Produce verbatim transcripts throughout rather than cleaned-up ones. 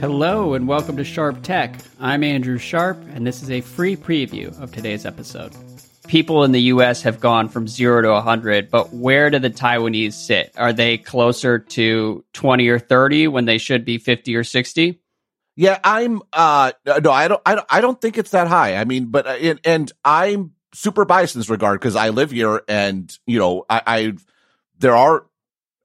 Hello and welcome to Sharp Tech. I'm Andrew Sharp, and this is a free preview of today's episode. People in the U S have gone from zero to one hundred, but where do the Taiwanese sit? Are they closer to twenty or thirty when they should be fifty or sixty? Yeah, I'm. Uh, no, I don't. I don't. I don't think it's that high. I mean, but and, and I'm super biased in this regard because I live here, and you know, I, I there are.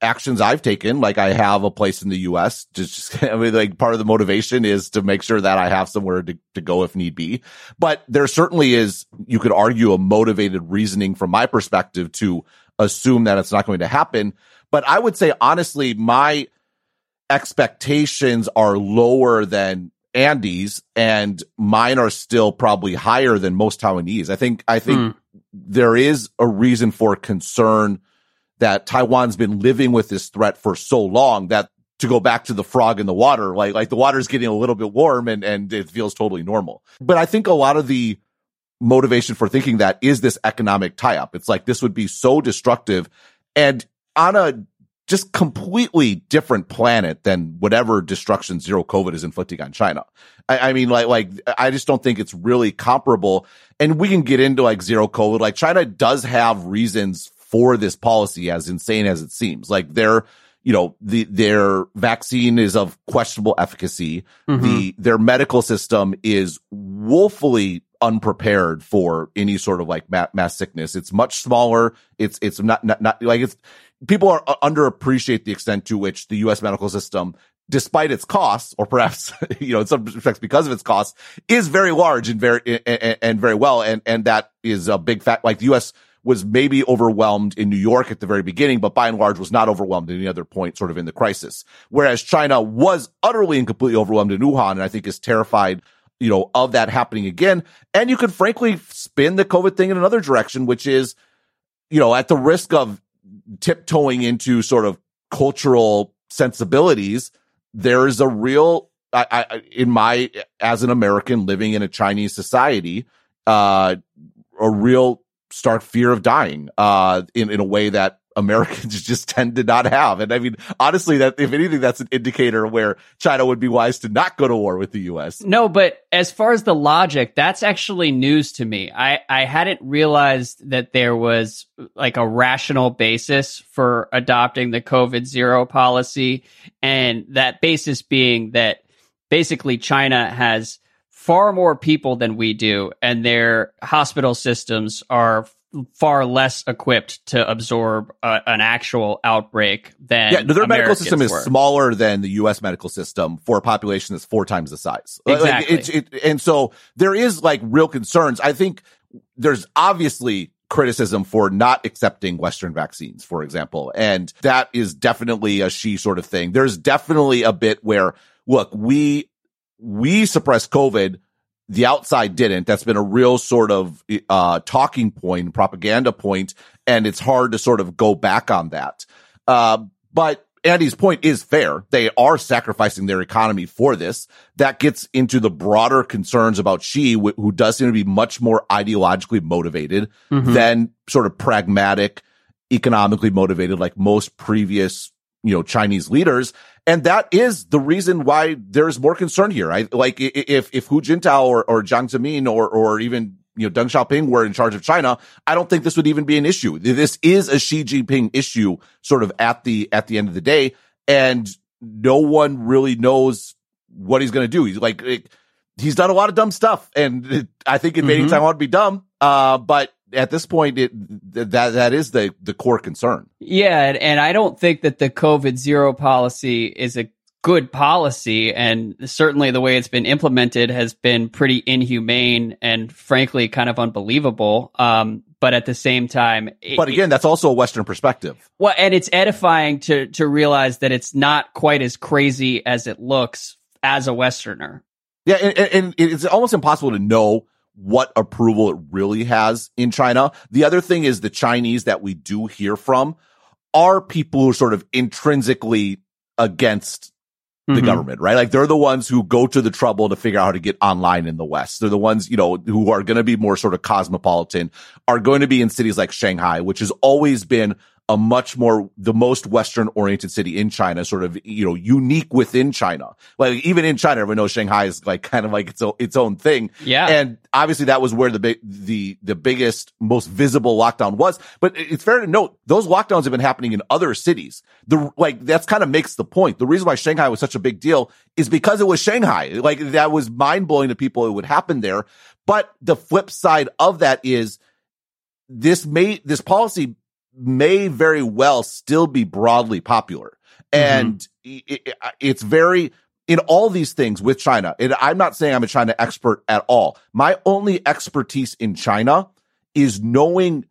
actions I've taken, like I have a place in the U S Just, I mean, like part of the motivation is to make sure that I have somewhere to, to go if need be. But there certainly is, you could argue, a motivated reasoning from my perspective to assume that it's not going to happen. But I would say, honestly, my expectations are lower than Andy's, and mine are still probably higher than most Taiwanese. I think, I think mm. there is a reason for concern that Taiwan's been living with this threat for so long that, to go back to the frog in the water, like like the water's getting a little bit warm and, and it feels totally normal. But I think a lot of the motivation for thinking that is this economic tie-up. It's like this would be so destructive and on a just completely different planet than whatever destruction zero COVID is inflicting on China. I, I mean, like, like, I just don't think it's really comparable. And we can get into like zero COVID. Like China does have reasons for this policy, as insane as it seems. Like their, you know, the, their vaccine is of questionable efficacy. Mm-hmm. The, their medical system is woefully unprepared for any sort of like ma- mass sickness. It's much smaller. It's, it's not, not, not like it's, people are uh, underappreciate the extent to which the U S medical system, despite its costs, or perhaps, you know, in some respects because of its costs, is very large and very, and, and very well. And, and that is a big fact. Like the U S was maybe overwhelmed in New York at the very beginning, but by and large was not overwhelmed at any other point sort of in the crisis. Whereas China was utterly and completely overwhelmed in Wuhan, and I think is terrified, you know, of that happening again. And you could frankly spin the COVID thing in another direction, which is, you know, at the risk of tiptoeing into sort of cultural sensibilities, there is a real, I, I, in my, as an American living in a Chinese society, uh, a real, stark fear of dying uh in, in a way that Americans just tend to not have. And I mean, honestly, that if anything, that's an indicator where China would be wise to not go to war with the U S. No, but as far as the logic, that's actually news to me. I, I hadn't realized that there was like a rational basis for adopting the COVID zero policy. And that basis being that basically China has far more people than we do, and their hospital systems are far less equipped to absorb uh, an actual outbreak than yeah, no, their Americans medical system were. Is smaller than the U S medical system for a population that's four times the size. Exactly. Like, it, it, and so there is like real concerns. I think there's obviously criticism for not accepting Western vaccines, for example, and that is definitely a she sort of thing. There's definitely a bit where, look, we... We suppressed COVID, the outside didn't. That's been a real sort of uh, talking point, propaganda point, and it's hard to sort of go back on that. Uh, but Andy's point is fair. They are sacrificing their economy for this. That gets into the broader concerns about Xi, wh- who does seem to be much more ideologically motivated mm-hmm. than sort of pragmatic, economically motivated, like most previous, you know, Chinese leaders. And that is the reason why there's more concern here. I like if, if Hu Jintao or, or Jiang Zemin or, or even, you know, Deng Xiaoping were in charge of China, I don't think this would even be an issue. This is a Xi Jinping issue sort of at the, at the end of the day. And no one really knows what he's going to do. He's like, it, he's done a lot of dumb stuff. And it, I think invading mm-hmm. Taiwan would be dumb. Uh, but at this point, it, th- that that is the, the core concern. Yeah, and, and I don't think that the COVID zero policy is a good policy, and certainly the way it's been implemented has been pretty inhumane and, frankly, kind of unbelievable. Um, but at the same time, it, but again, that's also a Western perspective. Well, and it's edifying to to realize that it's not quite as crazy as it looks as a Westerner. Yeah, and, and it's almost impossible to know what approval it really has in China. The other thing is the Chinese that we do hear from are people who are sort of intrinsically against the mm-hmm. government, right? Like they're the ones who go to the trouble to figure out how to get online in the West. They're the ones, you know, who are going to be more sort of cosmopolitan, are going to be in cities like Shanghai, which has always been a much more, the most Western oriented city in China, sort of, you know, unique within China. Like even in China, everyone knows Shanghai is like kind of like its own, its own thing. Yeah. And obviously that was where the big, the, the biggest, most visible lockdown was. But it's fair to note those lockdowns have been happening in other cities. The, like, that's kind of makes the point. The reason why Shanghai was such a big deal is because it was Shanghai. Like that was mind blowing to people. It would happen there. But the flip side of that is this may, this policy may very well still be broadly popular. And mm-hmm. it, it's very, in all these things with China, and I'm not saying I'm a China expert at all. My only expertise in China is knowing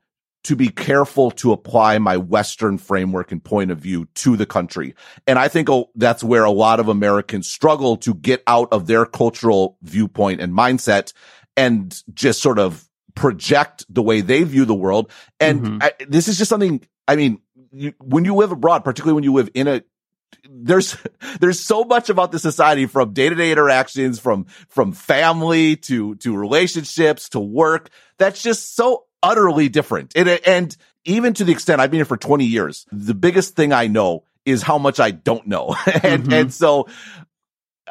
to be careful to apply my Western framework and point of view to the country. And I think oh, that's where a lot of Americans struggle to get out of their cultural viewpoint and mindset and just sort of project the way they view the world. And mm-hmm. I, this is just something, I mean, you, when you live abroad, particularly when you live in a, there's, there's so much about the society, from day-to-day interactions, from, from family to, to relationships, to work. That's just so utterly different. And, and even to the extent I've been here for twenty years, the biggest thing I know is how much I don't know. and, mm-hmm. and so,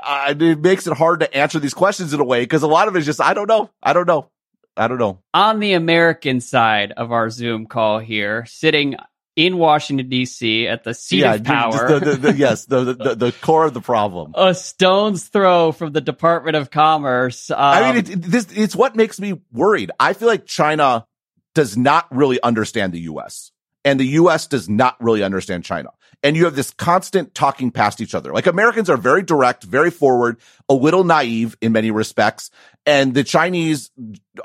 Uh, it makes it hard to answer these questions in a way, because a lot of it is just, I don't know. I don't know. I don't know. On the American side of our Zoom call here, sitting in Washington, D C at the seat yeah, of power. The, the, the, yes, the, the the core of the problem. A stone's throw from the Department of Commerce. Um, I mean, it, it, this it's what makes me worried. I feel like China does not really understand the U S, and the U S does not really understand China. And you have this constant talking past each other. Like, Americans are very direct, very forward, a little naive in many respects. And the Chinese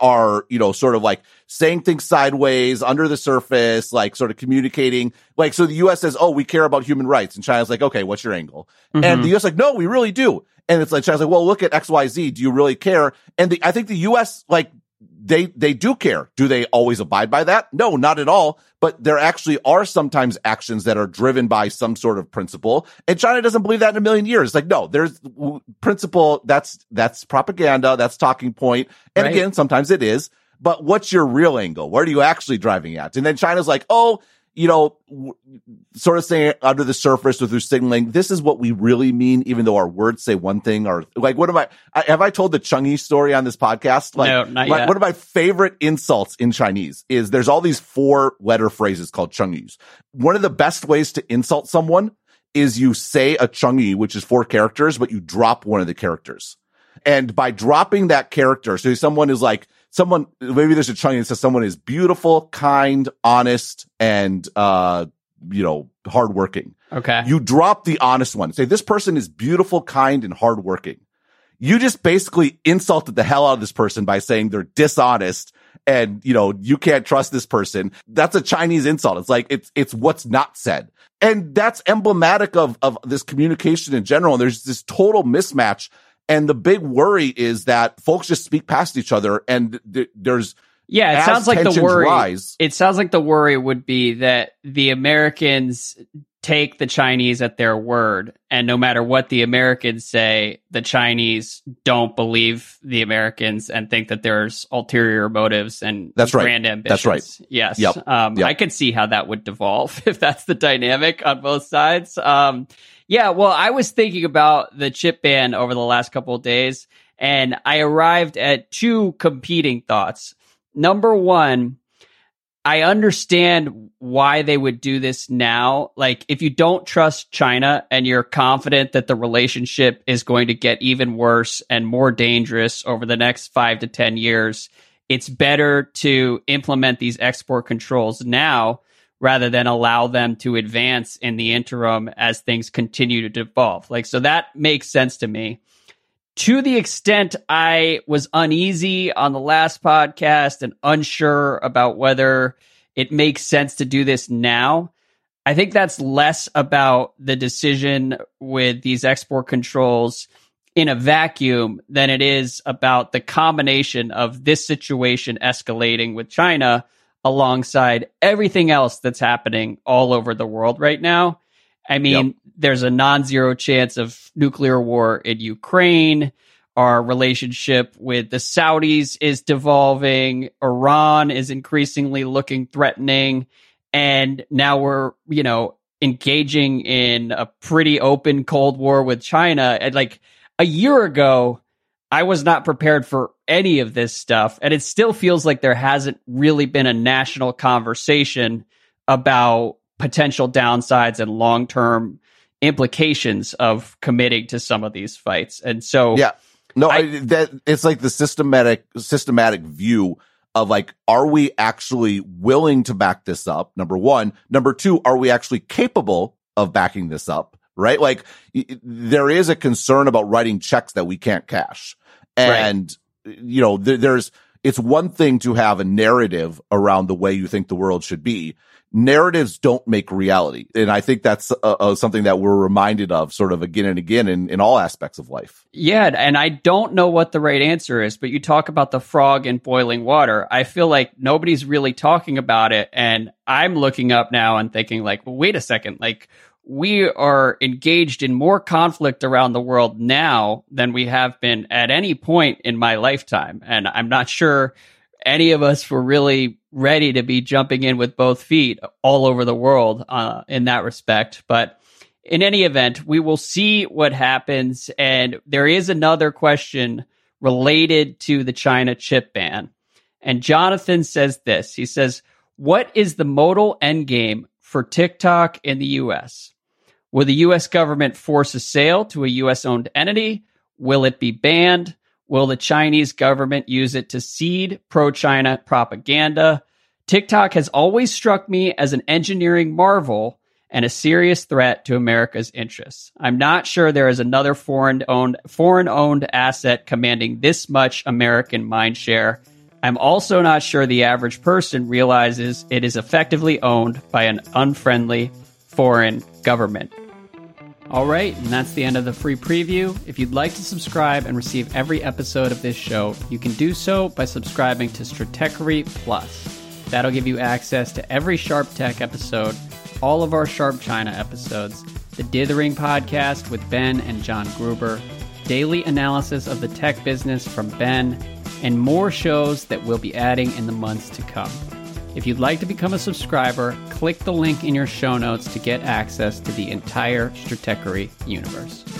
are, you know, sort of like saying things sideways, under the surface, like sort of communicating. Like, so the U S says, oh, we care about human rights. And China's like, okay, what's your angle? Mm-hmm. And the U S like, no, we really do. And it's like, China's like, well, look at X, Y, Z. Do you really care? And the, I think the U S, like, They they do care. Do they always abide by that? No, not at all. But there actually are sometimes actions that are driven by some sort of principle. And China doesn't believe that in a million years. Like, no, there's principle. That's that's propaganda. That's talking point. And right. Again, sometimes it is. But what's your real angle? Where are you actually driving at? And then China's like, oh, you know, sort of saying under the surface or through signaling, this is what we really mean, even though our words say one thing. Or like, what am I, I have I told the chengyi story on this podcast? Like, no, not my, yet. One of my favorite insults in Chinese is there's all these four letter phrases called chengyis. One of the best ways to insult someone is you say a chengyi, which is four characters, but you drop one of the characters. And by dropping that character, so someone is like, Someone, maybe there's a chengyi that says someone is beautiful, kind, honest, and, uh, you know, hardworking. Okay. You drop the honest one. Say, this person is beautiful, kind, and hardworking. You just basically insulted the hell out of this person by saying they're dishonest and, you know, you can't trust this person. That's a Chinese insult. It's like, it's, it's what's not said. And that's emblematic of, of this communication in general. And there's this total mismatch. And the big worry is that folks just speak past each other, and th- there's yeah. It sounds like the worry. Rise, it sounds like the worry would be that the Americans take the Chinese at their word, and no matter what the Americans say, the Chinese don't believe the Americans and think that there's ulterior motives and that's right. grand ambitions. That's right. Yes. Yep. Um, yep. I could see how that would devolve if that's the dynamic on both sides. Um, Yeah, well, I was thinking about the chip ban over the last couple of days, and I arrived at two competing thoughts. Number one, I understand why they would do this now. Like, if you don't trust China and you're confident that the relationship is going to get even worse and more dangerous over the next five to ten years, it's better to implement these export controls now rather than allow them to advance in the interim as things continue to evolve. Like, so that makes sense to me. To the extent I was uneasy on the last podcast and unsure about whether it makes sense to do this now, I think that's less about the decision with these export controls in a vacuum than it is about the combination of this situation escalating with China alongside everything else that's happening all over the world right now. I mean, yep. There's a non-zero chance of nuclear war in Ukraine. Our relationship with the Saudis is devolving. Iran is increasingly looking threatening. And now we're, you know, engaging in a pretty open Cold War with China. And like a year ago, I was not prepared for any of this stuff. And it still feels like there hasn't really been a national conversation about potential downsides and long-term implications of committing to some of these fights. And so, yeah, no, I, I, that it's like the systematic, systematic view of like, are we actually willing to back this up? Number one. Number two, are we actually capable of backing this up? Right? Like y- there is a concern about writing checks that we can't cash. And, right. you know, th- there's, it's one thing to have a narrative around the way you think the world should be. Narratives don't make reality. And I think that's uh, something that we're reminded of sort of again and again in, in all aspects of life. Yeah. And I don't know what the right answer is, but you talk about the frog in boiling water. I feel like nobody's really talking about it. And I'm looking up now and thinking like, well, wait a second, like we are engaged in more conflict around the world now than we have been at any point in my lifetime. And I'm not sure any of us were really ready to be jumping in with both feet all over the world uh, in that respect. But in any event, we will see what happens. And there is another question related to the China chip ban. And Jonathan says this. He says, what is the modal endgame for TikTok in the U S? Will the U S government force a sale to a U S-owned entity? Will it be banned? Will the Chinese government use it to seed pro-China propaganda? TikTok has always struck me as an engineering marvel and a serious threat to America's interests. I'm not sure there is another foreign-owned foreign-owned asset commanding this much American mindshare. I'm also not sure the average person realizes it is effectively owned by an unfriendly foreign government. All right, and that's the end of the free preview. If you'd like to subscribe and receive every episode of this show, you can do so by subscribing to Stratechery Plus. That'll give you access to every Sharp Tech episode, all of our Sharp China episodes, the Dithering podcast with Ben and John Gruber, daily analysis of the tech business from Ben, and more shows that we'll be adding in the months to come. If you'd like to become a subscriber, click the link in your show notes to get access to the entire Stratechery universe.